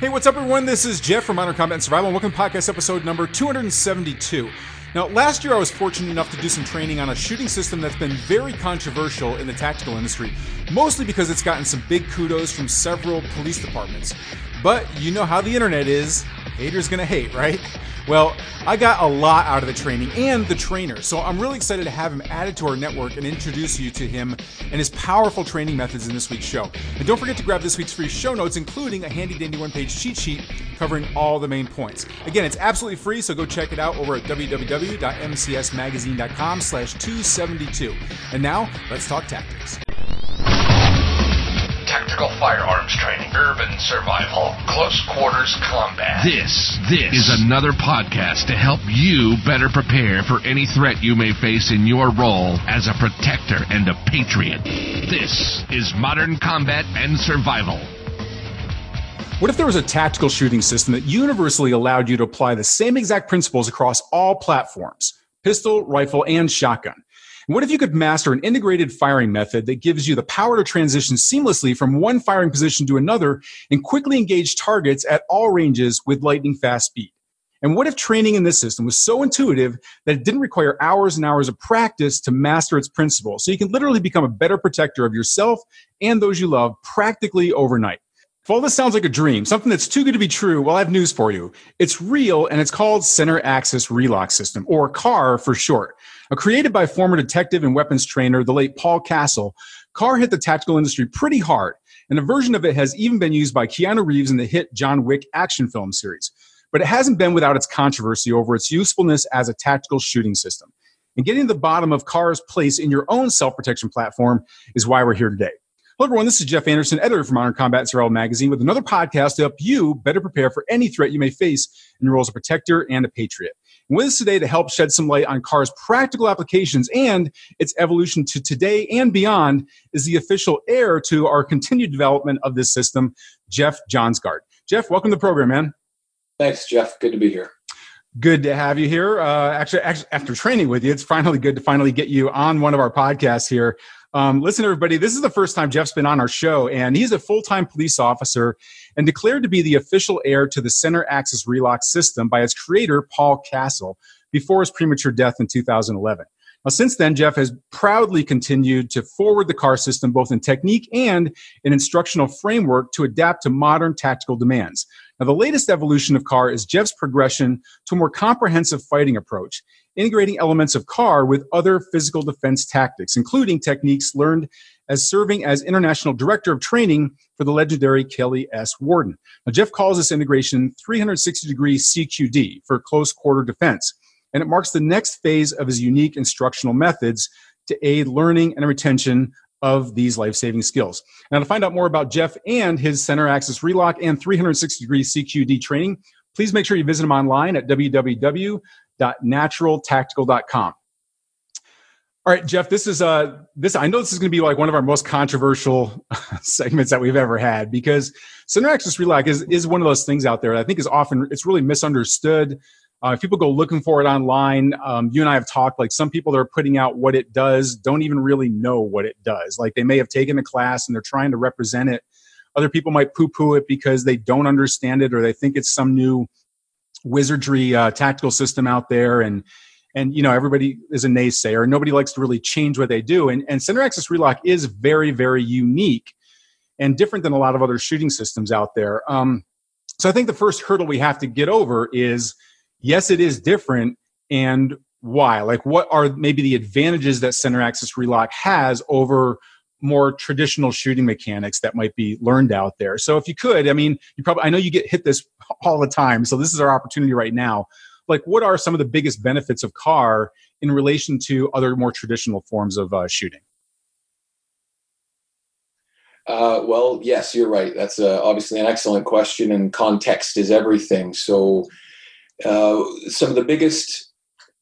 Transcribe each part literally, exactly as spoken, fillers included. Hey, what's up, everyone? This is Jeff from Modern Combat and Survival, and welcome to podcast episode number two hundred seventy-two. Now, last year I was fortunate enough to do some training on a shooting system that's been very controversial in the tactical industry, mostly because it's gotten some big kudos from several police departments. But you know how the internet is. Haters gonna hate, right? Well, I got a lot out of the training and the trainer, so I'm really excited to have him added to our network and introduce you to him and his powerful training methods in this week's show. And don't forget to grab this week's free show notes, including a handy dandy one-page cheat sheet covering all the main points. Again, it's absolutely free, so go check it out over at w w w dot m c s magazine dot com slash two seventy-two. And now, let's talk tactics. Tactical firearms training, urban survival, close quarters combat. This, this is another podcast to help you better prepare for any threat you may face in your role as a protector and a patriot. This is Modern Combat and Survival. What if there was a tactical shooting system that universally allowed you to apply the same exact principles across all platforms, pistol, rifle, and shotgun? What if you could master an integrated firing method that gives you the power to transition seamlessly from one firing position to another and quickly engage targets at all ranges with lightning-fast speed? And what if training in this system was so intuitive that it didn't require hours and hours of practice to master its principles, so you can literally become a better protector of yourself and those you love practically overnight? If all this sounds like a dream, something that's too good to be true, well, I have news for you. It's real, and it's called Center Axis Relock System, or C A R for short. Created by former detective and weapons trainer, the late Paul Castle, C A R hit the tactical industry pretty hard, and a version of it has even been used by Keanu Reeves in the hit John Wick action film series. But it hasn't been without its controversy over its usefulness as a tactical shooting system. And getting to the bottom of C A R's place in your own self-protection platform is why we're here today. Hello, everyone. This is Jeff Anderson, editor for Modern Combat and Survival Magazine, with another podcast to help you better prepare for any threat you may face in your role as a protector and a patriot. And with us today to help shed some light on C A R's practical applications and its evolution to today and beyond is the official heir to our continued development of this system, Jeff Johnsgaard. Jeff, welcome to the program, man. Thanks, Jeff. Good to be here. Good to have you here. Uh, actually, actually, after training with you, it's finally good to finally get you on one of our podcasts here. Um, listen, everybody, this is the first time Jeff's been on our show, and he's a full-time police officer and declared to be the official heir to the Center Axis Relock System by its creator, Paul Castle, before his premature death in two thousand eleven. Now, since then, Jeff has proudly continued to forward the C A R system both in technique and an instructional framework to adapt to modern tactical demands. Now, the latest evolution of C A R is Jeff's progression to a more comprehensive fighting approach, integrating elements of C A R with other physical defense tactics, including techniques learned as serving as International Director of Training for the legendary Kelly S. Worden. Now, Jeff calls this integration three sixty degree C Q D, for close quarter defense, and it marks the next phase of his unique instructional methods to aid learning and retention of these life-saving skills. Now, to find out more about Jeff and his Center Axis Relock and three sixty degree C Q D training, please make sure you visit him online at w w w dot natural tactical dot com. All right, Jeff, this is uh this I know this is going to be like one of our most controversial segments that we've ever had, because Center Axis Relock is is one of those things out there that I think is often it's really misunderstood. Uh, if people go looking for it online, um, you and I have talked, like some people that are putting out what it does don't even really know what it does. Like they may have taken a class and they're trying to represent it. Other people might poo-poo it because they don't understand it, or they think it's some new wizardry uh, tactical system out there. And, and you know, everybody is a naysayer. Nobody likes to really change what they do. And, and Center Axis Relock is very, very unique and different than a lot of other shooting systems out there. Um, so I think the first hurdle we have to get over is, yes, it is different, and why? Like, what are maybe the advantages that Center Axis Relock has over more traditional shooting mechanics that might be learned out there? So, if you could, I mean, you probably, I know you get hit this all the time, so this is our opportunity right now. Like, what are some of the biggest benefits of C A R in relation to other more traditional forms of uh, shooting? Uh, well, yes, you're right. That's uh, obviously an excellent question, and context is everything. So, Uh, some of the biggest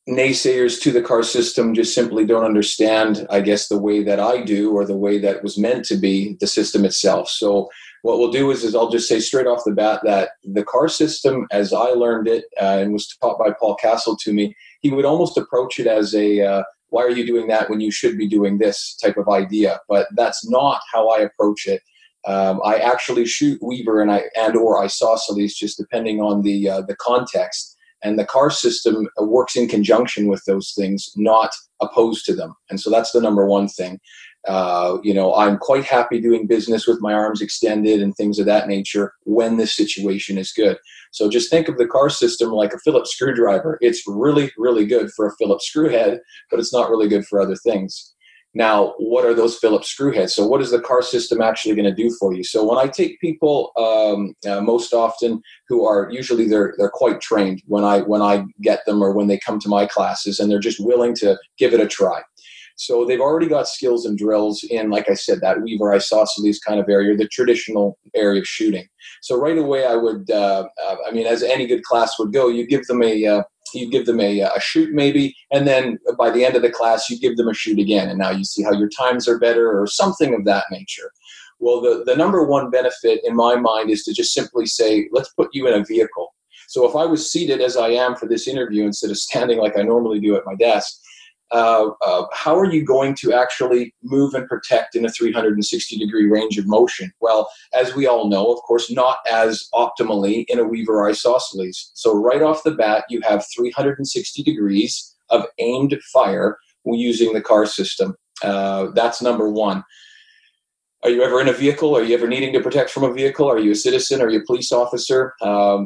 naysayers to the C A R system just simply don't understand, I guess, the way that I do, or the way that was meant to be the system itself. So what we'll do is, is I'll just say straight off the bat that the C A R system, as I learned it uh, and was taught by Paul Castle to me, he would almost approach it as a, uh, why are you doing that when you should be doing this type of idea? But that's not how I approach it. Um, I actually shoot Weaver and I and or Isosceles, just depending on the uh, the context. And the C A R system works in conjunction with those things, not opposed to them. And so that's the number one thing. Uh, you know, I'm quite happy doing business with my arms extended and things of that nature when this situation is good. So just think of the C A R system like a Phillips screwdriver. It's really, really good for a Phillips screwhead, but it's not really good for other things. Now, what are those Phillips screwheads? So what is the C A R system actually going to do for you? So when I take people um, uh, most often who are usually they're they're quite trained when I when I get them or when they come to my classes, and they're just willing to give it a try. So they've already got skills and drills in, like I said, that Weaver Isosceles kind of area, the traditional area of shooting. So right away, I would, uh, uh, I mean, as any good class would go, you give them a, uh, you give them a, a shoot maybe, and then by the end of the class, you give them a shoot again, and now you see how your times are better or something of that nature. Well, the, the number one benefit in my mind is to just simply say, let's put you in a vehicle. So if I was seated as I am for this interview instead of standing like I normally do at my desk, Uh, uh, how are you going to actually move and protect in a three hundred sixty degree range of motion? Well, as we all know, of course, not as optimally in a Weaver Isosceles. So right off the bat, you have three hundred sixty degrees of aimed fire using the C A R system. Uh, that's number one. Are you ever in a vehicle? Are you ever needing to protect from a vehicle? Are you a citizen? Are you a police officer? Um,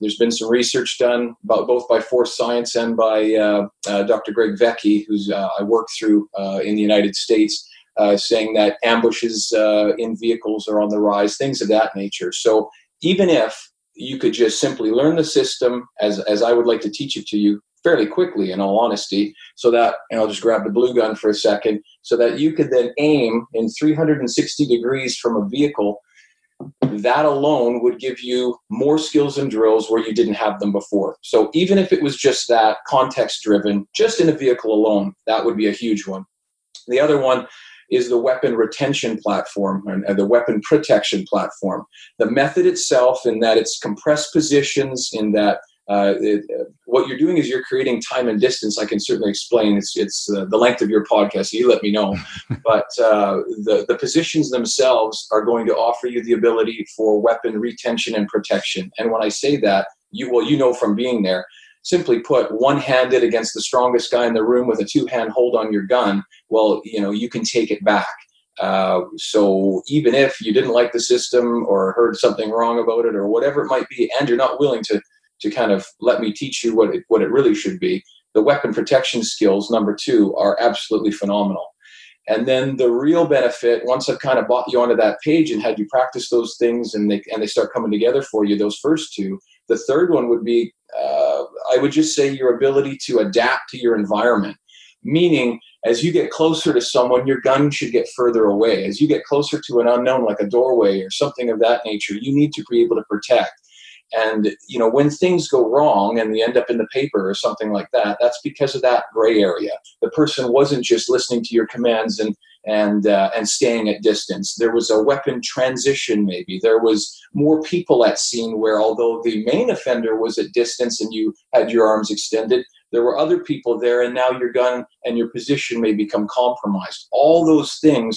there's been some research done about, both by Force Science and by uh, uh, Doctor Greg Vecchi, who's uh, I work through uh, in the United States, uh, saying that ambushes uh, in vehicles are on the rise, things of that nature. So even if you could just simply learn the system, as as I would like to teach it to you, fairly quickly, in all honesty, so that, and I'll just grab the blue gun for a second, so that you could then aim in three hundred sixty degrees from a vehicle, that alone would give you more skills and drills where you didn't have them before. So even if it was just that context-driven, just in a vehicle alone, that would be a huge one. The other one is the weapon retention platform and the weapon protection platform. The method itself, in that it's compressed positions, in that Uh, it, uh, what you're doing is you're creating time and distance. I can certainly explain. It's it's uh, the length of your podcast. You let me know. But uh, the, the positions themselves are going to offer you the ability for weapon retention and protection. And when I say that, you well, you know from being there, simply put, one-handed against the strongest guy in the room with a two-hand hold on your gun, well, you know, you can take it back. Uh, so even if you didn't like the system or heard something wrong about it or whatever it might be, and you're not willing to to kind of let me teach you what it, what it really should be, the weapon protection skills, number two, are absolutely phenomenal. And then the real benefit, once I've kind of bought you onto that page and had you practice those things and they, and they start coming together for you, those first two, the third one would be, uh, I would just say your ability to adapt to your environment. Meaning, as you get closer to someone, your gun should get further away. As you get closer to an unknown, like a doorway or something of that nature, you need to be able to protect. And, you know, when things go wrong and they end up in the paper or something like that, that's because of that gray area. The person wasn't just listening to your commands and and uh, and staying at distance. There was a weapon transition maybe. There was more people at scene where, although the main offender was at distance and you had your arms extended, there were other people there, and now your gun and your position may become compromised. All those things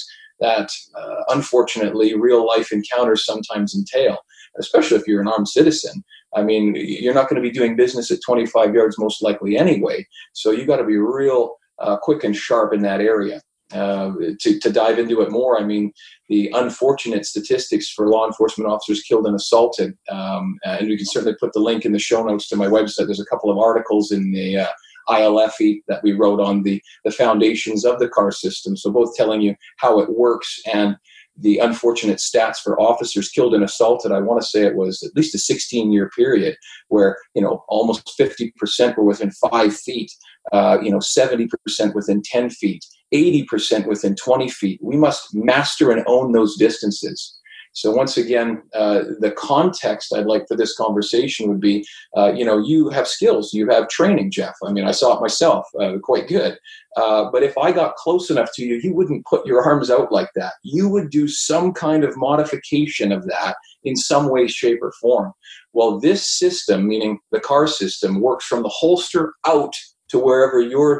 that, uh, unfortunately, real-life encounters sometimes entail. Especially if you're an armed citizen. I mean, you're not going to be doing business at twenty-five yards most likely anyway. So you've got to be real uh, quick and sharp in that area. Uh, to, to dive into it more, I mean, the unfortunate statistics for law enforcement officers killed and assaulted, um, and you can certainly put the link in the show notes to my website. There's a couple of articles in the uh, I L F E that we wrote on the, the foundations of the C A R system. So both telling you how it works and the unfortunate stats for officers killed and assaulted. I want to say it was at least a sixteen year period where, you know, almost fifty percent were within five feet, uh, you know, seventy percent within ten feet, eighty percent within twenty feet. We must master and own those distances. So once again, uh, the context I'd like for this conversation would be, uh, you know, you have skills, you have training, Jeff. I mean, I saw it myself, uh, quite good. Uh, but if I got close enough to you, you wouldn't put your arms out like that. You would do some kind of modification of that in some way, shape, or form. Well, this system, meaning the C A R system, works from the holster out to wherever you're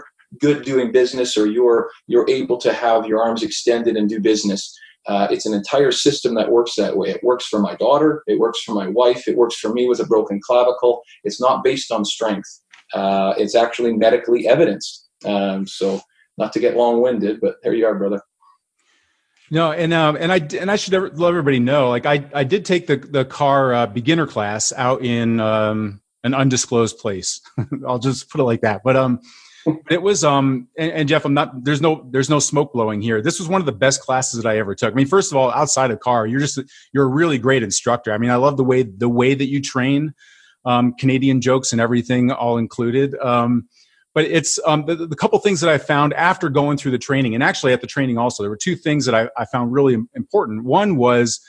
good doing business or you're, you're able to have your arms extended and do business. Uh, it's an entire system that works that way. It works for my daughter. It works for my wife. It works for me with a broken clavicle. It's not based on strength. Uh, it's actually medically evidenced. Um, so not to get long-winded, but there you are, brother. No, and um, and I and I should let everybody know. Like I, I did take the the car uh, beginner class out in um, an undisclosed place. I'll just put it like that. But um, it was um, and, and Jeff, I'm not. There's no there's no smoke blowing here. This was one of the best classes that I ever took. I mean, first of all, outside of car, you're just you're a really great instructor. I mean, I love the way the way that you train, um, Canadian jokes and everything all included. Um, But it's um, the, the couple things that I found after going through the training, and actually at the training also, there were two things that I, I found really important. One was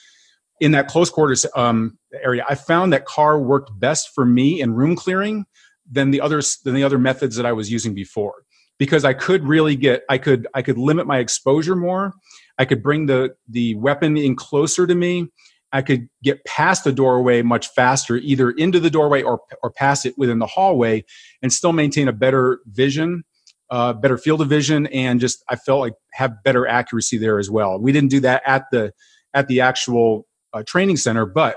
in that close quarters um, area, I found that C A R worked best for me in room clearing than the other than the other methods that I was using before, because I could really get I could I could limit my exposure more. I could bring the the weapon in closer to me. I could get past the doorway much faster, either into the doorway or or past it within the hallway, and still maintain a better vision, uh, better field of vision, and just I felt like have better accuracy there as well. We didn't do that at the at the actual uh, training center, but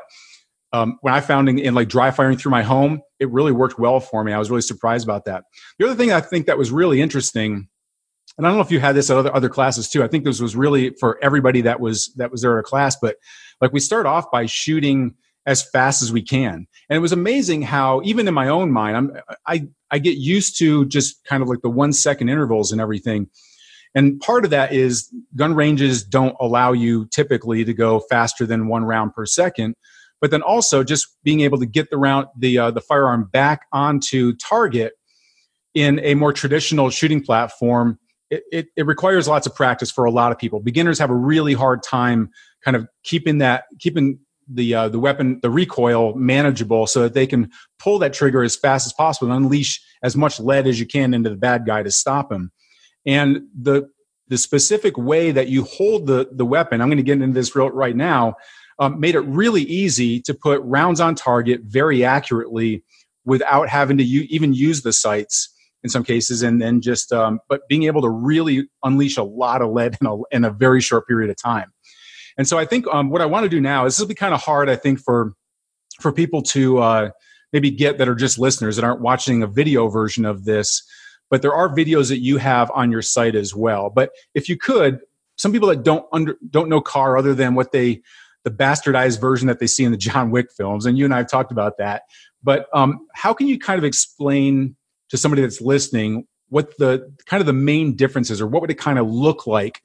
um, when I found in, in like dry firing through my home, it really worked well for me. I was really surprised about that. The other thing I think that was really interesting, and I don't know if you had this at other other classes too. I think this was really for everybody that was that was there at a class, but like we start off by shooting as fast as we can. And it was amazing how, even in my own mind, I'm, I, I get used to just kind of like the one second intervals and everything. And part of that is gun ranges don't allow you typically to go faster than one round per second. But then also just being able to get the round, the, uh, the firearm back onto target in a more traditional shooting platform, it, it, it requires lots of practice for a lot of people. Beginners have a really hard time kind of keeping that, keeping the uh, the weapon, the recoil manageable, so that they can pull that trigger as fast as possible and unleash as much lead as you can into the bad guy to stop him. And the the specific way that you hold the the weapon, I'm going to get into this real, right now, um, made it really easy to put rounds on target very accurately without having to u- even use the sights in some cases, and then just, um, but being able to really unleash a lot of lead in a, in a very short period of time. And so I think um, what I want to do now is this will be kind of hard, I think, for for people to uh, maybe get that are just listeners that aren't watching a video version of this, but there are videos that you have on your site as well. But if you could, some people that don't under, don't know C A R other than what they, the bastardized version that they see in the John Wick films, and you and I have talked about that. But um, how can you kind of explain to somebody that's listening what the kind of the main differences, or what would it kind of look like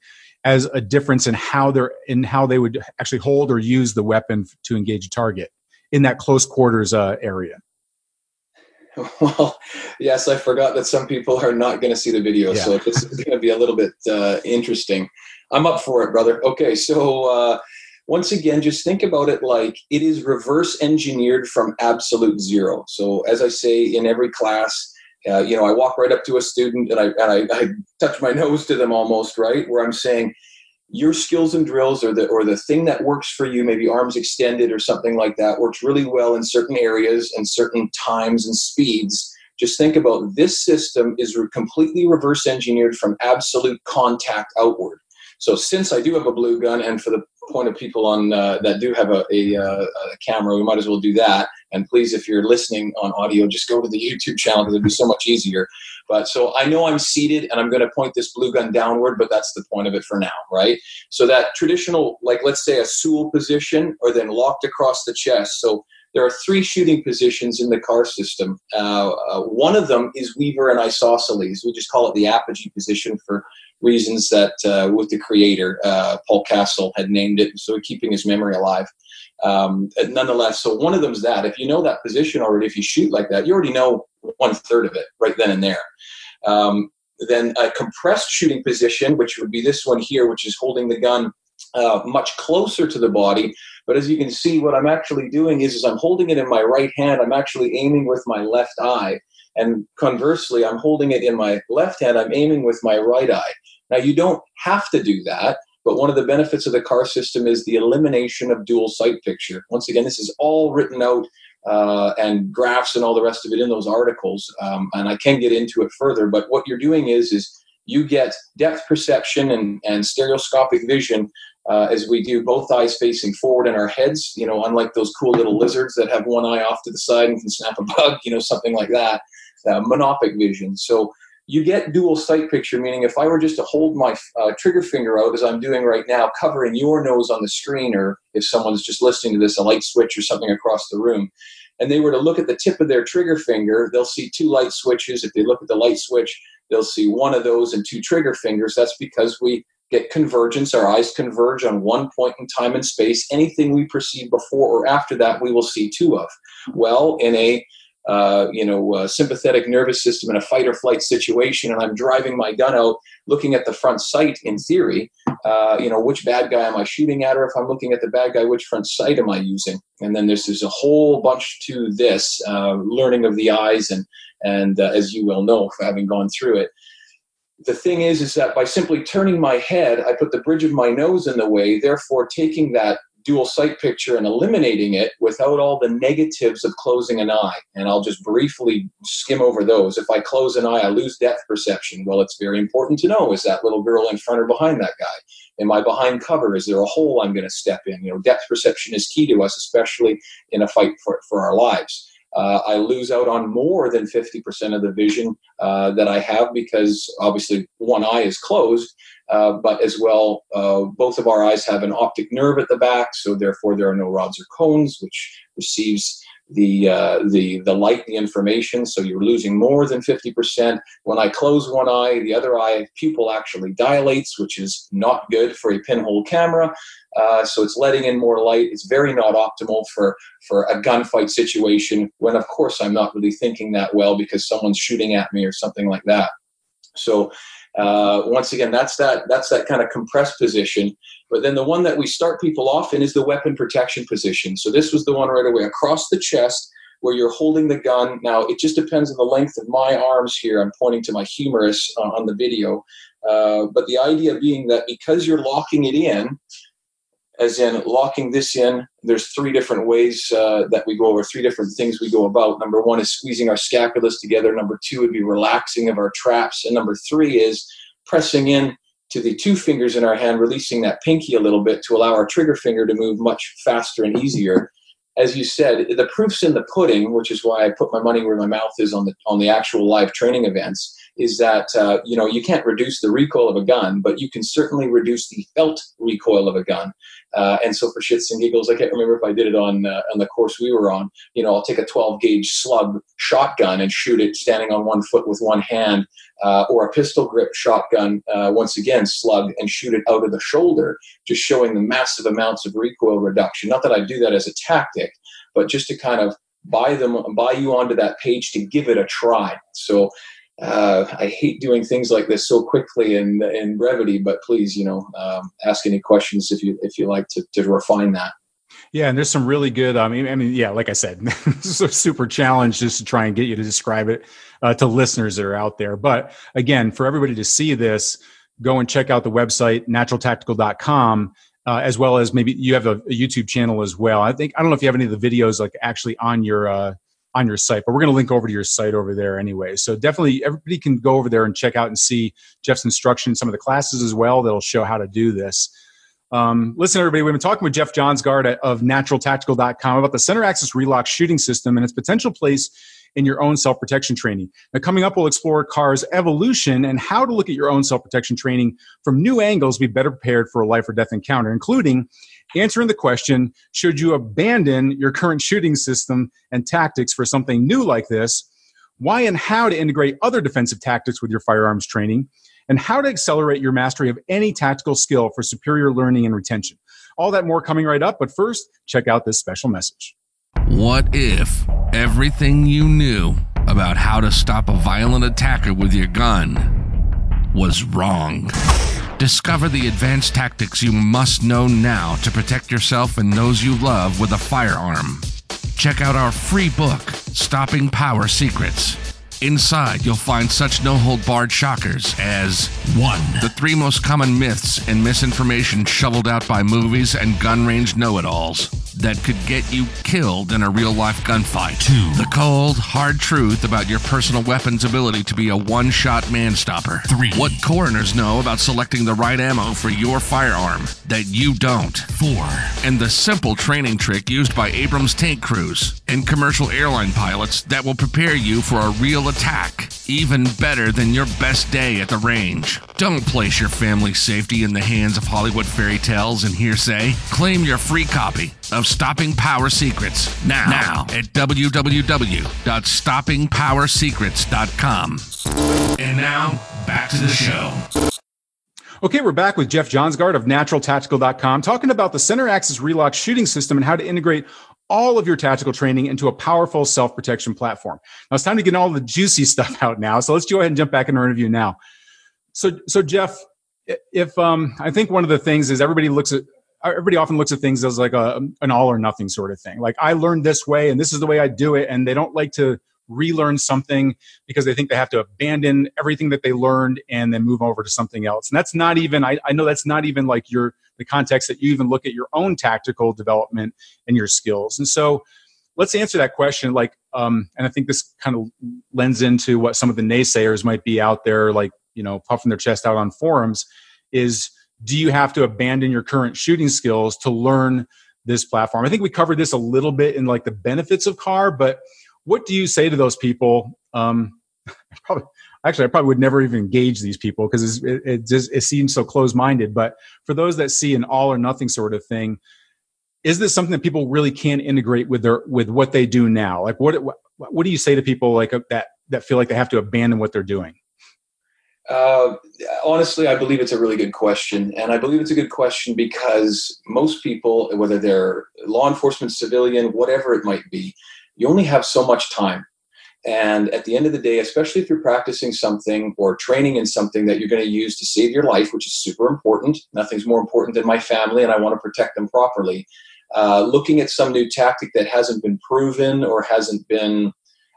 as a difference in how they're in how they would actually hold or use the weapon to engage a target in that close quarters uh, area? Well, yes, I forgot that some people are not going to see the video, yeah. So this is going to be a little bit uh, interesting. I'm up for it, brother. Okay, so uh, once again, just think about it like it is reverse engineered from absolute zero. So as I say in every class, Uh, you know, I walk right up to a student and I and I, I touch my nose to them almost, right? Where I'm saying, your skills and drills or the or the thing that works for you, maybe arms extended or something like that, works really well in certain areas and certain times and speeds. Just think about this system is re- completely reverse engineered from absolute contact outward. So since I do have a blue gun, and for the point of people on uh, that do have a, a, uh, a camera, we might as well do that. And please, if you're listening on audio, just go to the YouTube channel because it'd be so much easier. But so I know I'm seated and I'm going to point this blue gun downward, but that's the point of it for now, right? So that traditional, like let's say a Sewell position, or then locked across the chest. So there are three shooting positions in the C A R system. Uh, uh, one of them is Weaver and Isosceles. We just call it the apogee position for reasons that uh, with the creator, uh, Paul Castle, had named it. So keeping his memory alive. Um, nonetheless, so one of them is that. If you know that position already, if you shoot like that, you already know one third of it right then and there. Um, then a compressed shooting position, which would be this one here, which is holding the gun uh, much closer to the body. But as you can see, what I'm actually doing is, is I'm holding it in my right hand. I'm actually aiming with my left eye. And conversely, I'm holding it in my left hand. I'm aiming with my right eye. Now, you don't have to do that. But one of the benefits of the C A R system is the elimination of dual sight picture. Once again, this is all written out uh, and graphs and all the rest of it in those articles. Um, and I can get into it further. But what you're doing is, is you get depth perception and, and stereoscopic vision uh, as we do both eyes facing forward and our heads, you know, unlike those cool little lizards that have one eye off to the side and can snap a bug, you know, something like that, uh, monopic vision. So you get dual sight picture, meaning if I were just to hold my uh, trigger finger out as I'm doing right now, covering your nose on the screen, or if someone's just listening to this, a light switch or something across the room, and they were to look at the tip of their trigger finger, they'll see two light switches. If they look at the light switch, they'll see one of those and two trigger fingers. That's because we get convergence. Our eyes converge on one point in time and space. Anything we perceive before or after that, we will see two of. Well, in a uh, you know uh, sympathetic nervous system, in a fight or flight situation, and I'm driving my gun out, looking at the front sight in theory, uh, you know, which bad guy am I shooting at? Or if I'm looking at the bad guy, which front sight am I using? And then there's, there's a whole bunch to this uh, learning of the eyes, and and uh, as you well know, having gone through it. The thing is, is that by simply turning my head, I put the bridge of my nose in the way, therefore taking that dual sight picture and eliminating it without all the negatives of closing an eye. And I'll just briefly skim over those. If I close an eye, I lose depth perception. Well, it's very important to know, is that little girl in front or behind that guy? Am I behind cover? Is there a hole I'm going to step in? You know, depth perception is key to us, especially in a fight for, for our lives. Uh, I lose out on more than fifty percent of the vision uh, that I have, because obviously one eye is closed, uh, but as well, uh, both of our eyes have an optic nerve at the back, so therefore there are no rods or cones, which receives the uh, the the light, the information. So you're losing more than fifty percent. When I close one eye, the other eye pupil actually dilates, which is not good for a pinhole camera. Uh, so it's letting in more light. It's very not optimal for, for a gunfight situation, when of course I'm not really thinking that well because someone's shooting at me or something like that. So uh, once again, that's that that's that kind of compressed position. But then the one that we start people off in is the weapon protection position. So this was the one right away across the chest where you're holding the gun. Now, it just depends on the length of my arms here. I'm pointing to my humerus uh, on the video. Uh, but the idea being that because you're locking it in, as in locking this in, there's three different ways uh, that we go over, three different things we go about. Number one is squeezing our scapulas together. Number two would be relaxing of our traps. And number three is pressing in to the two fingers in our hand, releasing that pinky a little bit to allow our trigger finger to move much faster and easier. As you said, the proof's in the pudding, which is why I put my money where my mouth is on the on the actual live training events, is that uh, you know, you can't reduce the recoil of a gun, but you can certainly reduce the felt recoil of a gun. Uh, and so for shits and giggles, I can't remember if I did it on uh, on the course we were on, you know, I'll take a twelve gauge slug shotgun and shoot it standing on one foot with one hand, uh, or a pistol grip shotgun, uh, once again, slug, and shoot it out of the shoulder, just showing the massive amounts of recoil reduction. Not that I do that as a tactic, but just to kind of buy them, buy you onto that page to give it a try. So Uh, I hate doing things like this so quickly and in brevity, but please, you know, um, ask any questions if you if you like to, to refine that. Yeah, and there's some really good. I mean, I mean, yeah, like I said, this is a super challenge just to try and get you to describe it uh, to listeners that are out there. But again, for everybody to see this, go and check out the website natural tactical dot com. Uh, as well as maybe you have a, a YouTube channel as well. I think I don't know if you have any of the videos like actually on your. Uh, on your site, but we're going to link over to your site over there anyway. So definitely everybody can go over there and check out and see Jeff's instruction, some of the classes as well that'll show how to do this. Um, listen, everybody, we've been talking with Jeff Johnsgaard of natural tactical dot com about the Center Axis Relock shooting system and its potential place in your own self-protection training. Now, coming up, we'll explore C A R's evolution and how to look at your own self-protection training from new angles to be better prepared for a life or death encounter, including answering the question, should you abandon your current shooting system and tactics for something new like this, why and how to integrate other defensive tactics with your firearms training, and how to accelerate your mastery of any tactical skill for superior learning and retention. All that more coming right up, but first, check out this special message. What if everything you knew about how to stop a violent attacker with your gun was wrong? Discover the advanced tactics you must know now to protect yourself and those you love with a firearm. Check out our free book, Stopping Power Secrets. Inside, you'll find such no-hold barred shockers as one. The three most common myths and misinformation shoveled out by movies and gun range know-it-alls. that could get you killed in a real-life gunfight. Two. The cold, hard truth about your personal weapon's ability to be a one-shot man-stopper. Three. What coroners know about selecting the right ammo for your firearm that you don't. Four. And the simple training trick used by Abrams tank crews and commercial airline pilots that will prepare you for a real attack even better than your best day at the range. Don't place your family's safety in the hands of Hollywood fairy tales and hearsay. Claim your free copy of Stopping Power Secrets now, now. at w w w dot stopping power secrets dot com. And now, back to the show. Okay, we're back with Jeff Johnsgaard of natural tactical dot com talking about the Center Axis Relock shooting system and how to integrate all of your tactical training into a powerful self-protection platform. Now, it's time to get all the juicy stuff out now, so let's go ahead and jump back into our interview now. So, so Jeff, if um, I think one of the things is everybody looks at everybody often looks at things as like a an all or nothing sort of thing. Like, I learned this way, and this is the way I do it, and they don't like to relearn something because they think they have to abandon everything that they learned and then move over to something else. And that's not even, I, I know that's not even like your, the context that you even look at your own tactical development and your skills. And so let's answer that question. Like, um, and I think this kind of lends into what some of the naysayers might be out there, like, you know, puffing their chest out on forums is, do you have to abandon your current shooting skills to learn this platform? I think we covered this a little bit in like the benefits of C A R, but what do you say to those people? Um, probably, actually, I probably would never even engage these people because it, it just it seems so closed-minded. But for those that see an all-or-nothing sort of thing, is this something that people really can integrate with their with what they do now? Like, what what, what do you say to people like uh, that that feel like they have to abandon what they're doing? Uh, honestly, I believe it's a really good question, and I believe it's a good question because most people, whether they're law enforcement, civilian, whatever it might be, you only have so much time. And at the end of the day, especially if you're practicing something or training in something that you're going to use to save your life, which is super important. Nothing's more important than my family, and I want to protect them properly. Uh, looking at some new tactic that hasn't been proven or hasn't been,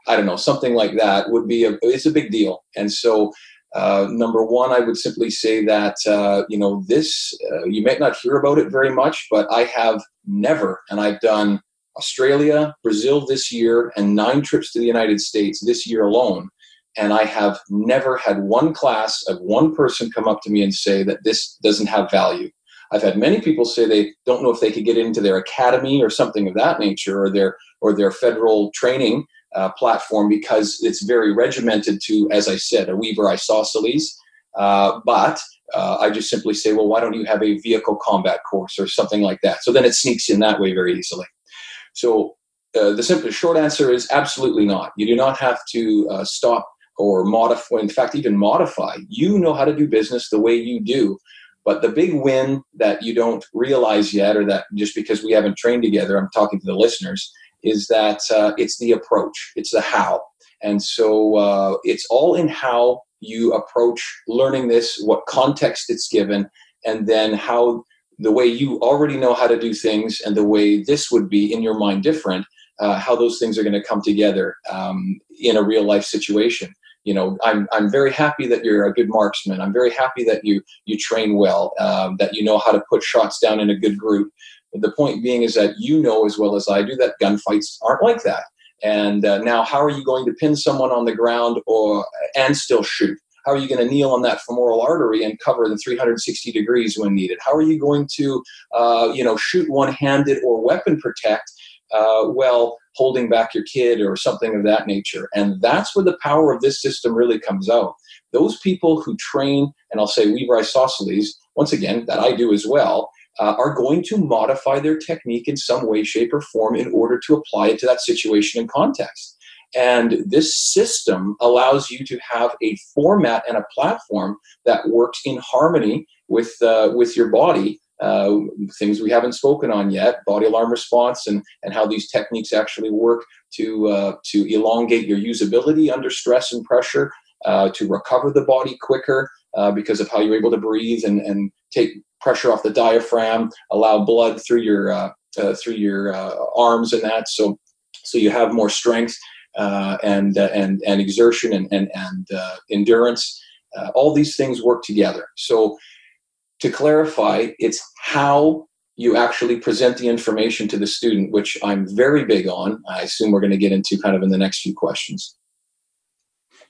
I don't know, something like that would be, a, it's a big deal. And so uh, number one, I would simply say that, uh, you know, this, uh, you might not hear about it very much, but I have never, and I've done Australia, Brazil this year, and nine trips to the United States this year alone. And I have never had one class of one person come up to me and say that this doesn't have value. I've had many people say they don't know if they could get into their academy or something of that nature, or their or their federal training uh, platform, because it's very regimented to, as I said, a Weaver isosceles. Uh, but uh, I just simply say, well, why don't you have a vehicle combat course or something like that? So then it sneaks in that way very easily. So uh, the simple short answer is absolutely not. You do not have to uh, stop or modify, in fact, even modify. You know how to do business the way you do. But the big win that you don't realize yet, or that just because we haven't trained together, I'm talking to the listeners, is that uh, it's the approach. It's the how. And so uh, it's all in how you approach learning this, what context it's given, and then how the way you already know how to do things and the way this would be in your mind different, uh, how those things are going to come together um, in a real life situation. You know, I'm I'm very happy that you're a good marksman. I'm very happy that you you train well, um, that you know how to put shots down in a good group. But the point being is that you know as well as I do that gunfights aren't like that. And uh, now, how are you going to pin someone on the ground or and still shoot? How are you going to kneel on that femoral artery and cover the three hundred sixty degrees when needed? How are you going to, uh, you know, shoot one-handed or weapon protect uh, while holding back your kid or something of that nature? And that's where the power of this system really comes out. Those people who train, and I'll say Weaver isosceles, once again, that I do as well, uh, are going to modify their technique in some way, shape, or form in order to apply it to that situation and context. And this system allows you to have a format and a platform that works in harmony with uh, with your body, uh, things we haven't spoken on yet, body alarm response and, and how these techniques actually work to uh, to elongate your usability under stress and pressure, uh, to recover the body quicker uh, because of how you're able to breathe and, and take pressure off the diaphragm, allow blood through your, uh, uh, through your uh, arms and that, so so you have more strength. Uh, and, uh, and and exertion and and, and uh, endurance, uh, all these things work together. So to clarify, it's how you actually present the information to the student, which I'm very big on. I assume we're going to get into kind of in the next few questions.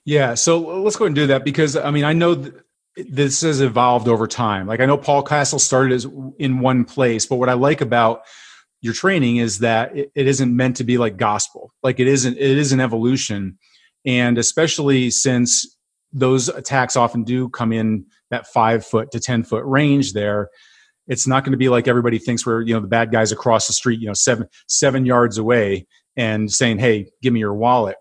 Yeah, so let's go ahead and do that, because I mean, I know th- this has evolved over time. Like, I know Paul Castle started as in one place, but what I like about your training is that it, it isn't meant to be like gospel. Like, it isn't, it is an evolution. And especially since those attacks often do come in that five foot to ten foot range there, it's not going to be like everybody thinks where, you know, the bad guys across the street, you know, seven, seven yards away and saying, hey, give me your wallet.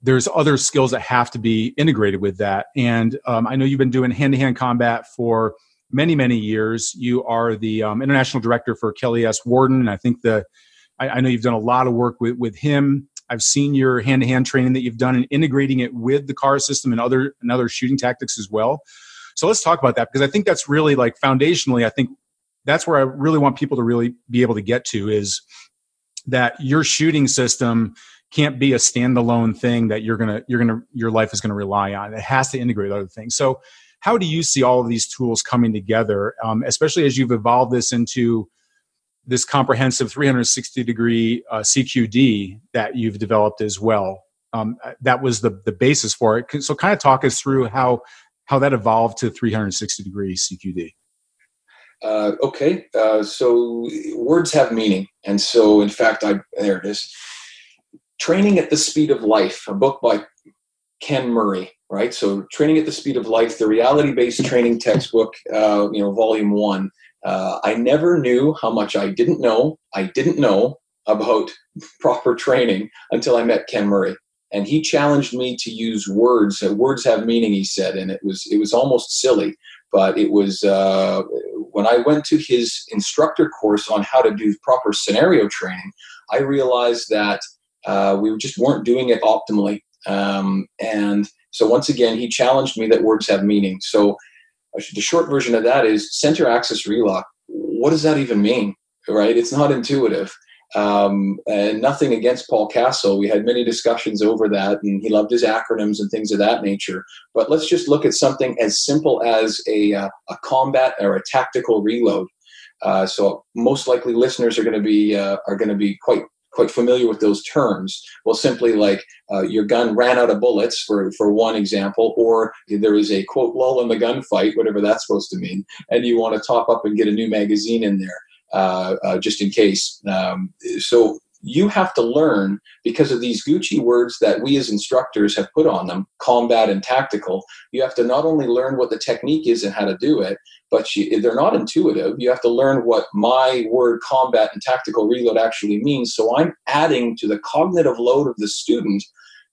There's other skills that have to be integrated with that. And um, I know you've been doing hand-to-hand combat for many, many years. You are the um, international director for Kelly S. Worden. And I think the, I, I know you've done a lot of work with, with him. I've seen your hand-to-hand training that you've done and integrating it with the C A R system and other, and other shooting tactics as well. So let's talk about that, because I think that's really, like, foundationally, I think that's where I really want people to really be able to get to, is that your shooting system can't be a standalone thing that you're gonna, you're gonna, your life is gonna rely on. It has to integrate other things. So, how do you see all of these tools coming together, um, especially as you've evolved this into this comprehensive three sixty degree uh, C Q D that you've developed as well? Um, that was the the basis for it. So, kind of talk us through how how that evolved to three sixty degree C Q D. Uh, okay, uh, so words have meaning, and so in fact, I there it is. Training at the Speed of Life, a book by Ken Murray, right? So Training at the Speed of Life, the reality-based training textbook, uh, you know, volume one. Uh, I never knew how much I didn't know. I didn't know about proper training until I met Ken Murray. And he challenged me to use words. Uh, words have meaning, he said, and it was it was almost silly. But it was uh, when I went to his instructor course on how to do proper scenario training, I realized that Uh, we just weren't doing it optimally. Um, and so once again, he challenged me that words have meaning. So the short version of that is center axis relock. What does that even mean, right? It's not intuitive. Um, and nothing against Paul Castle. We had many discussions over that, and he loved his acronyms and things of that nature. But let's just look at something as simple as a, uh, a combat or a tactical reload. Uh, so most likely listeners are going to be uh, are going to be quite quite familiar with those terms. Well, simply like uh, your gun ran out of bullets, for, for one example, or there is a quote lull in the gunfight, whatever that's supposed to mean, and you want to top up and get a new magazine in there uh, uh, just in case. Um, so you have to learn, because of these Gucci words that we as instructors have put on them, combat and tactical, you have to not only learn what the technique is and how to do it, but you, they're not intuitive. You have to learn what my word combat and tactical reload actually means. So I'm adding to the cognitive load of the student,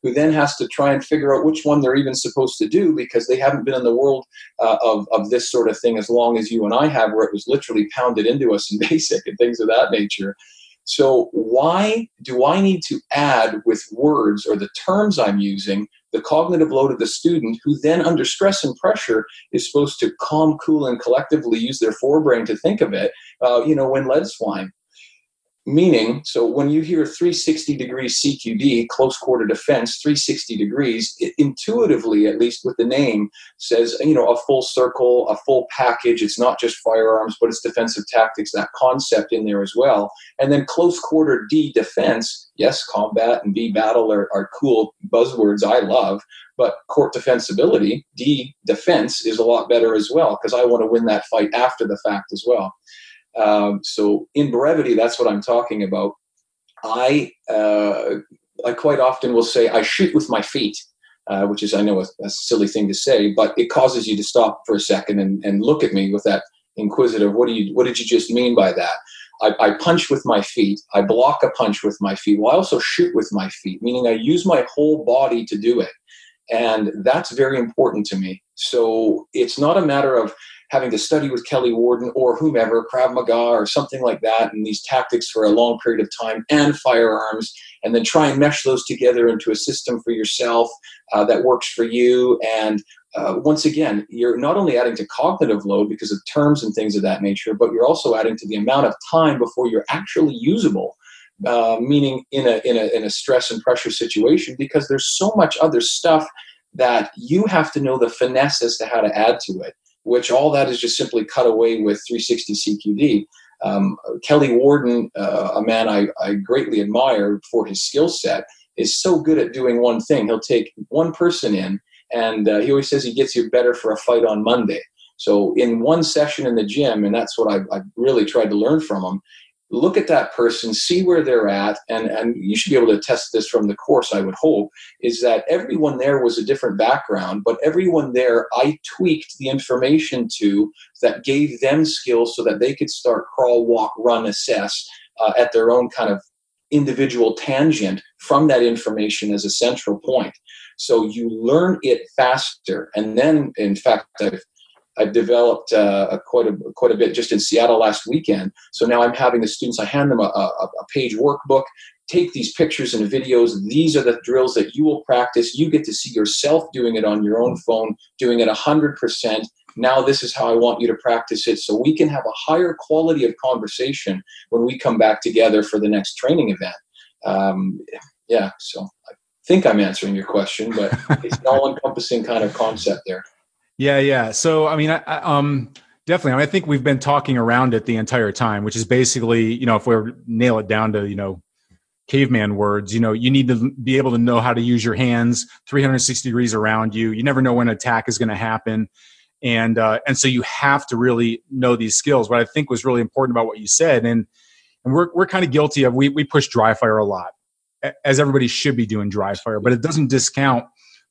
who then has to try and figure out which one they're even supposed to do, because they haven't been in the world uh, of, of this sort of thing as long as you and I have, where it was literally pounded into us in basic and things of that nature. So why do I need to add with words or the terms I'm using the cognitive load of the student, who then under stress and pressure is supposed to calm, cool, and collectively use their forebrain to think of it, uh, you know, when lead's flying? Meaning, so when you hear three sixty degree C Q D, close quarter defense, three sixty degrees, it intuitively, at least with the name, says, you know, a full circle, a full package. It's not just firearms, but it's defensive tactics, that concept in there as well. And then close quarter D, defense. Yes, combat and B, battle are, are cool buzzwords I love, but court defensibility, D, defense, is a lot better as well, because I want to win that fight after the fact as well. Um, so in brevity, that's what I'm talking about. I uh, I quite often will say I shoot with my feet, uh, which is, I know, a, a silly thing to say, but it causes you to stop for a second and, and look at me with that inquisitive, what do you what did you just mean by that? I, I punch with my feet. I block a punch with my feet. Well, I also shoot with my feet, meaning I use my whole body to do it. And that's very important to me. So it's not a matter of having to study with Kelly Worden or whomever, Krav Maga or something like that, and these tactics for a long period of time and firearms, and then try and mesh those together into a system for yourself uh, that works for you. And uh, once again, you're not only adding to cognitive load because of terms and things of that nature, but you're also adding to the amount of time before you're actually usable, uh, meaning in a, in a, in a stress and pressure situation, because there's so much other stuff that you have to know the finesse as to how to add to it, which all that is just simply cut away with three sixty C Q D. Um, Kelly Worden, uh, a man I, I greatly admire for his skill set, is so good at doing one thing. He'll take one person in, and uh, he always says he gets you better for a fight on Monday. So in one session in the gym, and that's what I've, I've really tried to learn from him, look at that person, see where they're at, and, and you should be able to test this from the course, I would hope, is that everyone there was a different background, but everyone there I tweaked the information to that gave them skills so that they could start crawl, walk, run, assess uh, at their own kind of individual tangent from that information as a central point. So you learn it faster. And then, in fact, I've I've developed uh, quite a quite a bit just in Seattle last weekend. So now I'm having the students, I hand them a, a, a page workbook, take these pictures and videos. These are the drills that you will practice. You get to see yourself doing it on your own phone, doing it one hundred percent. Now this is how I want you to practice it. So we can have a higher quality of conversation when we come back together for the next training event. Um, yeah, so I think I'm answering your question, but it's an all-encompassing kind of concept there. Yeah. Yeah. So, I mean, I, um, definitely, I mean, I think we've been talking around it the entire time, which is basically, you know, if we're nail it down to, you know, caveman words, you know, you need to be able to know how to use your hands three hundred sixty degrees around you. You never know when an attack is going to happen. And, uh, and so you have to really know these skills. What I think was really important about what you said, and, and we're, we're kind of guilty of, we, we push dry fire a lot, as everybody should be doing dry fire, but it doesn't discount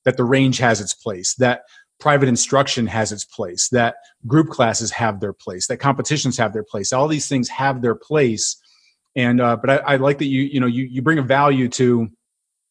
that the range has its place, that private instruction has its place, that group classes have their place, that competitions have their place. All these things have their place. And, uh, but I, I like that you, you know, you, you bring a value to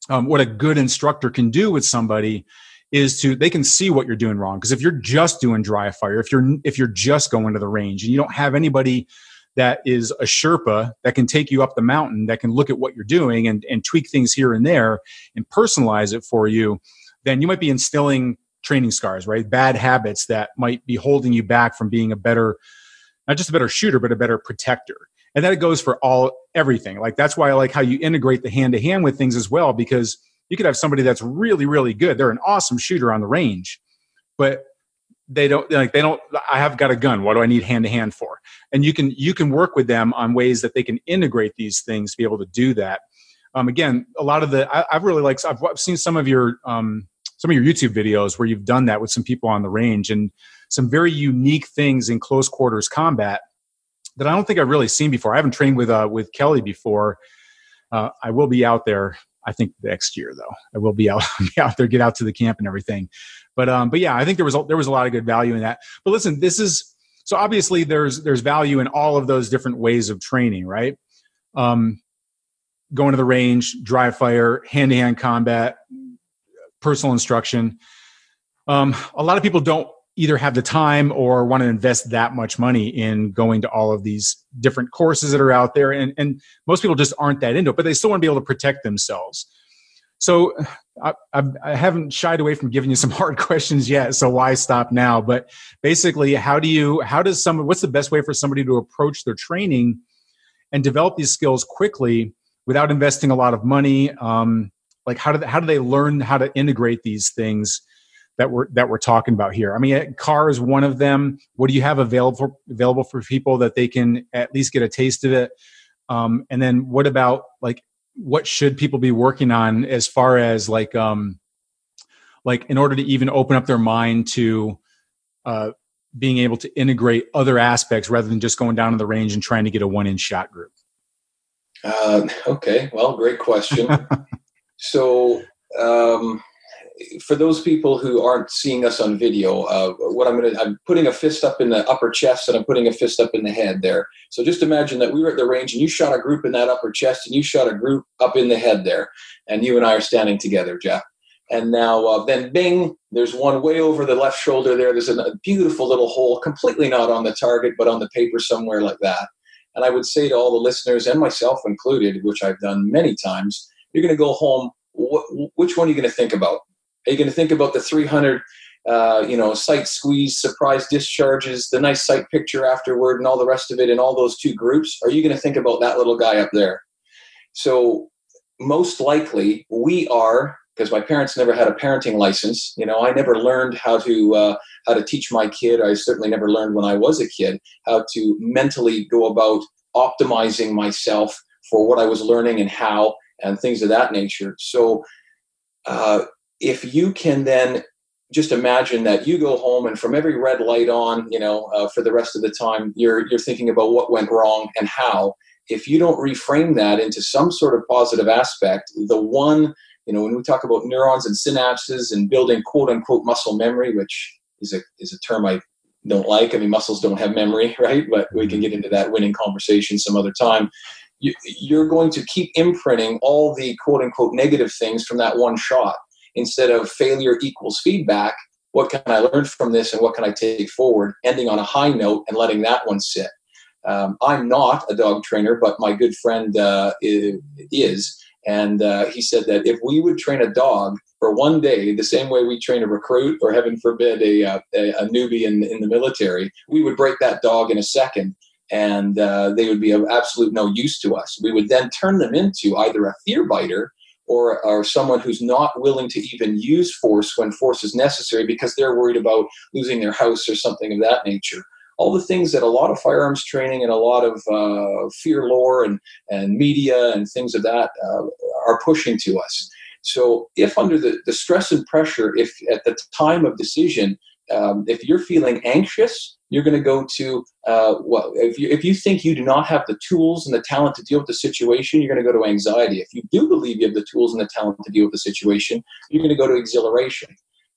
um, what a good instructor can do with somebody is to, they can see what you're doing wrong. Cause if you're just doing dry fire, if you're, if you're just going to the range and you don't have anybody that is a Sherpa that can take you up the mountain, that can look at what you're doing and, and tweak things here and there and personalize it for you, then you might be instilling training scars, right? Bad habits that might be holding you back from being a better, not just a better shooter, but a better protector. And that it goes for all, everything. Like, that's why I like how you integrate the hand to hand with things as well, because you could have somebody that's really, really good. They're an awesome shooter on the range, but they don't like, they don't, I have got a gun. What do I need hand to hand for? And you can, you can work with them on ways that they can integrate these things to be able to do that. Um, again, a lot of the, I, I've really liked, I've, I've seen some of your, um, some of your YouTube videos where you've done that with some people on the range and some very unique things in close quarters combat that I don't think I've really seen before. I haven't trained with, uh, with Kelly before. Uh, I will be out there, I think next year though, I will be out, be out there, get out to the camp and everything. But, um, but yeah, I think there was, there was a lot of good value in that, but listen, this is, so obviously there's, there's value in all of those different ways of training, right? Um, going to the range, dry fire, hand-to-hand combat, personal instruction. Um, a lot of people don't either have the time or want to invest that much money in going to all of these different courses that are out there. And, and most people just aren't that into it, but they still want to be able to protect themselves. So I, I, I haven't shied away from giving you some hard questions yet. So why stop now? But basically, how do you, how does someone, what's the best way for somebody to approach their training and develop these skills quickly without investing a lot of money? Um, Like how do they, how do they learn how to integrate these things that we're that we're talking about here? I mean, C A R is one of them. What do you have available available for people that they can at least get a taste of it? Um, and then what about like what should people be working on as far as like um, like in order to even open up their mind to uh, being able to integrate other aspects rather than just going down to the range and trying to get a one-in shot group? Uh, okay, well, great question. So um, for those people who aren't seeing us on video, uh, what I'm going to, I'm putting a fist up in the upper chest and I'm putting a fist up in the head there. So just imagine that we were at the range and you shot a group in that upper chest and you shot a group up in the head there. And you and I are standing together, Jeff. And now uh, then bing, there's one way over the left shoulder there. There's a beautiful little hole, completely not on the target, but on the paper somewhere like that. And I would say to all the listeners and myself included, which I've done many times, you're going to go home. Wh- which one are you going to think about? Are you going to think about the three hundred, uh, you know, sight squeeze, surprise discharges, the nice sight picture afterward, and all the rest of it in all those two groups? Are you going to think about that little guy up there? So most likely we are because my parents never had a parenting license. You know, I never learned how to uh, how to teach my kid. I certainly never learned when I was a kid how to mentally go about optimizing myself for what I was learning and how and things of that nature. So uh, if you can then just imagine that you go home and from every red light on, you know, uh, for the rest of the time, you're you're thinking about what went wrong and how. If you don't reframe that into some sort of positive aspect, the one, you know, when we talk about neurons and synapses and building quote unquote muscle memory, which is a is a term I don't like. I mean, muscles don't have memory, right? But we can get into that winning conversation some other time. You, you're going to keep imprinting all the quote unquote negative things from that one shot. Instead of failure equals feedback, what can I learn from this and what can I take forward, ending on a high note and letting that one sit. Um, I'm not a dog trainer, but my good friend uh, is. And uh, he said that if we would train a dog for one day the same way we train a recruit or, heaven forbid, a, a, a newbie in, in the military, we would break that dog in a second and uh, they would be of absolute no use to us. We would then turn them into either a fear biter Or, or someone who's not willing to even use force when force is necessary because they're worried about losing their house or something of that nature. All the things that a lot of firearms training and a lot of uh, fear lore and, and media and things of that uh, are pushing to us. So if under the, the stress and pressure, if at the time of decision, um, if you're feeling anxious, you're going to go to, uh, well, if you, if you think you do not have the tools and the talent to deal with the situation, you're going to go to anxiety. If you do believe you have the tools and the talent to deal with the situation, you're going to go to exhilaration.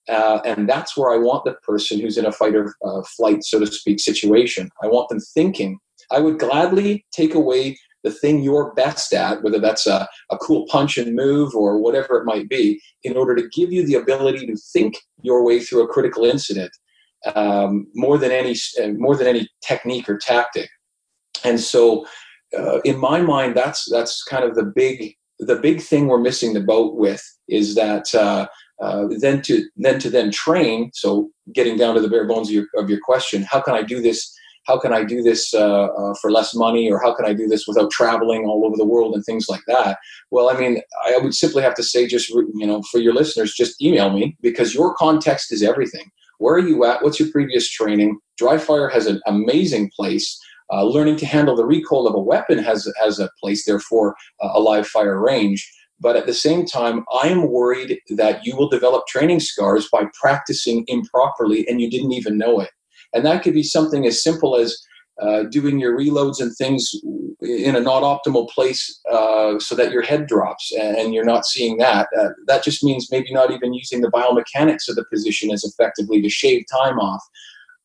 Uh, and that's where I want the person who's in a fight or uh, flight, so to speak, situation. I want them thinking, I would gladly take away the thing you're best at, whether that's a, a cool punch and move or whatever it might be, in order to give you the ability to think your way through a critical incident. Um, more than any, more than any technique or tactic. And so, uh, in my mind, that's that's kind of the big the big thing we're missing the boat with is that uh, uh, then to then to then train. So, getting down to the bare bones of your of your question, how can I do this? How can I do this uh, uh, for less money, or how can I do this without traveling all over the world and things like that? Well, I mean, I would simply have to say, just you know, for your listeners, just email me because your context is everything. Where are you at? What's your previous training? Dry fire has an amazing place. Uh, learning to handle the recoil of a weapon has, has a place, therefore, uh, a live fire range. But at the same time, I'm worried that you will develop training scars by practicing improperly and you didn't even know it. And that could be something as simple as uh, doing your reloads and things in a not optimal place uh, so that your head drops and you're not seeing that. Uh, that just means maybe not even using the biomechanics of the position as effectively to shave time off.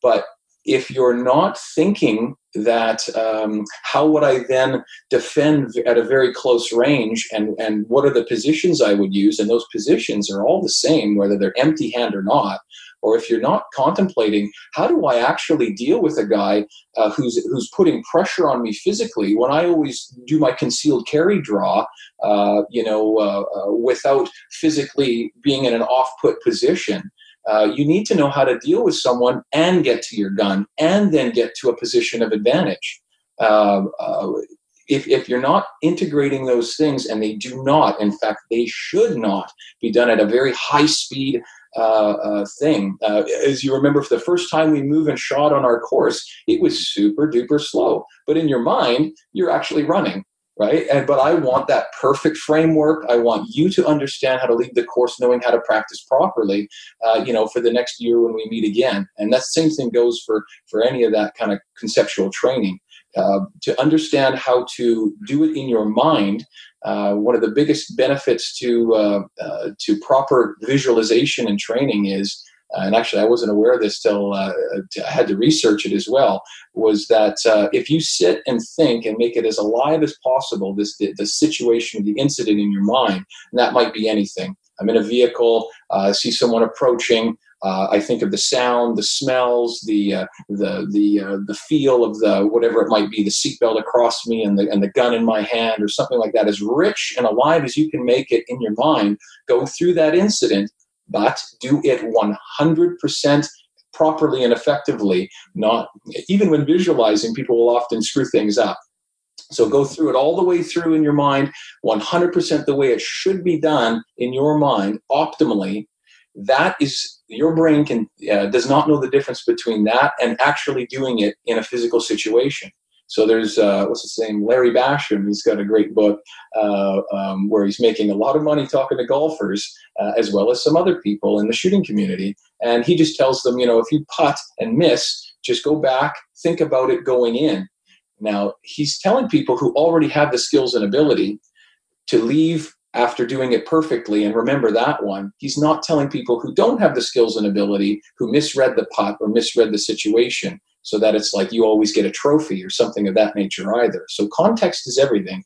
But if you're not thinking that um, how would I then defend at a very close range and, and what are the positions I would use, and those positions are all the same whether they're empty hand or not, or if you're not contemplating how do I actually deal with a guy uh, who's who's putting pressure on me physically when I always do my concealed carry draw, uh, you know, uh, uh, without physically being in an off-put position. Uh, you need to know how to deal with someone and get to your gun and then get to a position of advantage. Uh, uh, if, if you're not integrating those things, and they do not, in fact, they should not be done at a very high speed Uh, uh, thing. Uh, as you remember, for the first time we move and shot on our course, it was super duper slow. But in your mind, you're actually running, right? And, but I want that perfect framework. I want you to understand how to lead the course, knowing how to practice properly, uh, you know, for the next year when we meet again. And that same thing goes for, for any of that kind of conceptual training. Uh, to understand how to do it in your mind, uh, one of the biggest benefits to uh, uh, to proper visualization and training is, uh, and actually I wasn't aware of this till uh, t- I had to research it as well, was that uh, if you sit and think and make it as alive as possible, this the, the situation, the incident in your mind, and that might be anything. I'm in a vehicle, uh, see someone approaching. Uh, I think of the sound, the smells, the uh, the the uh, the feel of the whatever it might be, the seatbelt across me and the and the gun in my hand or something like that. As rich and alive as you can make it in your mind, go through that incident, but do it one hundred percent properly and effectively. Not even when visualizing, people will often screw things up. So go through it all the way through in your mind, one hundred percent the way it should be done in your mind, optimally. That is, your brain can uh, does not know the difference between that and actually doing it in a physical situation. So there's, uh, what's his name, Larry Basham. He's got a great book uh, um, where he's making a lot of money talking to golfers uh, as well as some other people in the shooting community. And he just tells them, you know, if you putt and miss, just go back, think about it going in. Now, he's telling people who already have the skills and ability to leave after doing it perfectly and remember that one. He's not telling people who don't have the skills and ability, who misread the putt or misread the situation, so that it's like you always get a trophy or something of that nature either. So context is everything.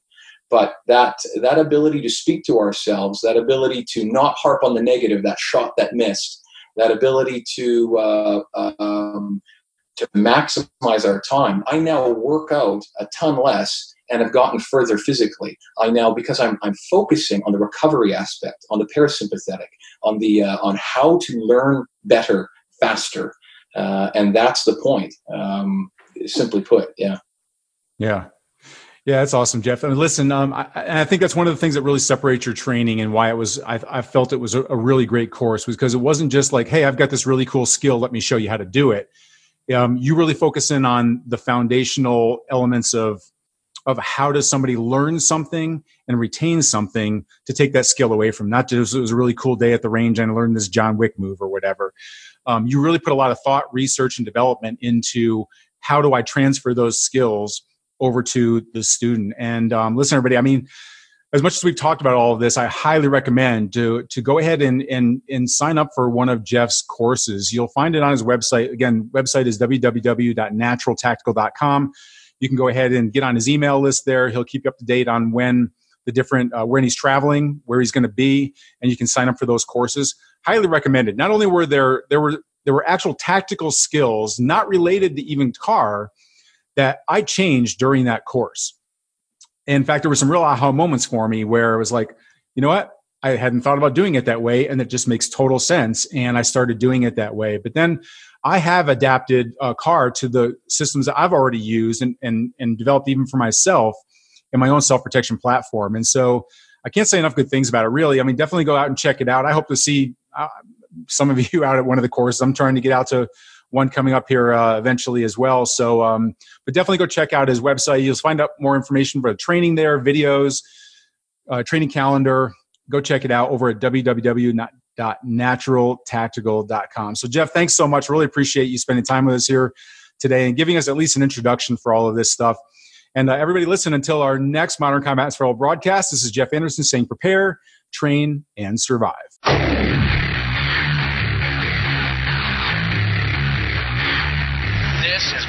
But that that ability to speak to ourselves, that ability to not harp on the negative, that shot that missed, that ability to uh, um, to maximize our time. I now work out a ton less and have gotten further physically. I now, because I'm I'm focusing on the recovery aspect, on the parasympathetic, on the uh, on how to learn better, faster. Uh, and that's the point, um, simply put. Yeah. Yeah. Yeah. That's awesome, Jeff. I mean, listen, um, I, and I think that's one of the things that really separates your training and why it was, I, I felt it was a, a really great course, was because it wasn't just like, hey, I've got this really cool skill, let me show you how to do it. Um, you really focus in on the foundational elements of, of how does somebody learn something and retain something to take that skill away from, not just it was a really cool day at the range and I learned this John Wick move or whatever. Um, you really put a lot of thought, research, and development into how do I transfer those skills over to the student. And um, listen, everybody, I mean, as much as we've talked about all of this, I highly recommend to to go ahead and and and sign up for one of Jeff's courses. You'll find it on his website. Again, website is w w w dot natural tactical dot com. You can go ahead and get on his email list there. He'll keep you up to date on when the different, uh, when he's traveling, where he's going to be, and you can sign up for those courses. Highly recommended. Not only were there, there were, there were actual tactical skills not related to even C A R that I changed during that course. In fact, there were some real aha moments for me where it was like, you know what? I hadn't thought about doing it that way, and it just makes total sense. And I started doing it that way. But then I have adapted uh, C A R to the systems that I've already used and, and, and developed even for myself in my own self-protection platform. And so I can't say enough good things about it, really. I mean, definitely go out and check it out. I hope to see uh, some of you out at one of the courses. I'm trying to get out to one coming up here uh, eventually as well. So, um, but definitely go check out his website. You'll find out more information for the training there, videos, uh, training calendar. Go check it out over at w w w dot natural tactical dot com. So, Jeff, thanks so much. Really appreciate you spending time with us here today and giving us at least an introduction for all of this stuff. And uh, everybody listen until our next Modern Combat and Survival broadcast. This is Jeff Anderson saying prepare, train, and survive. This has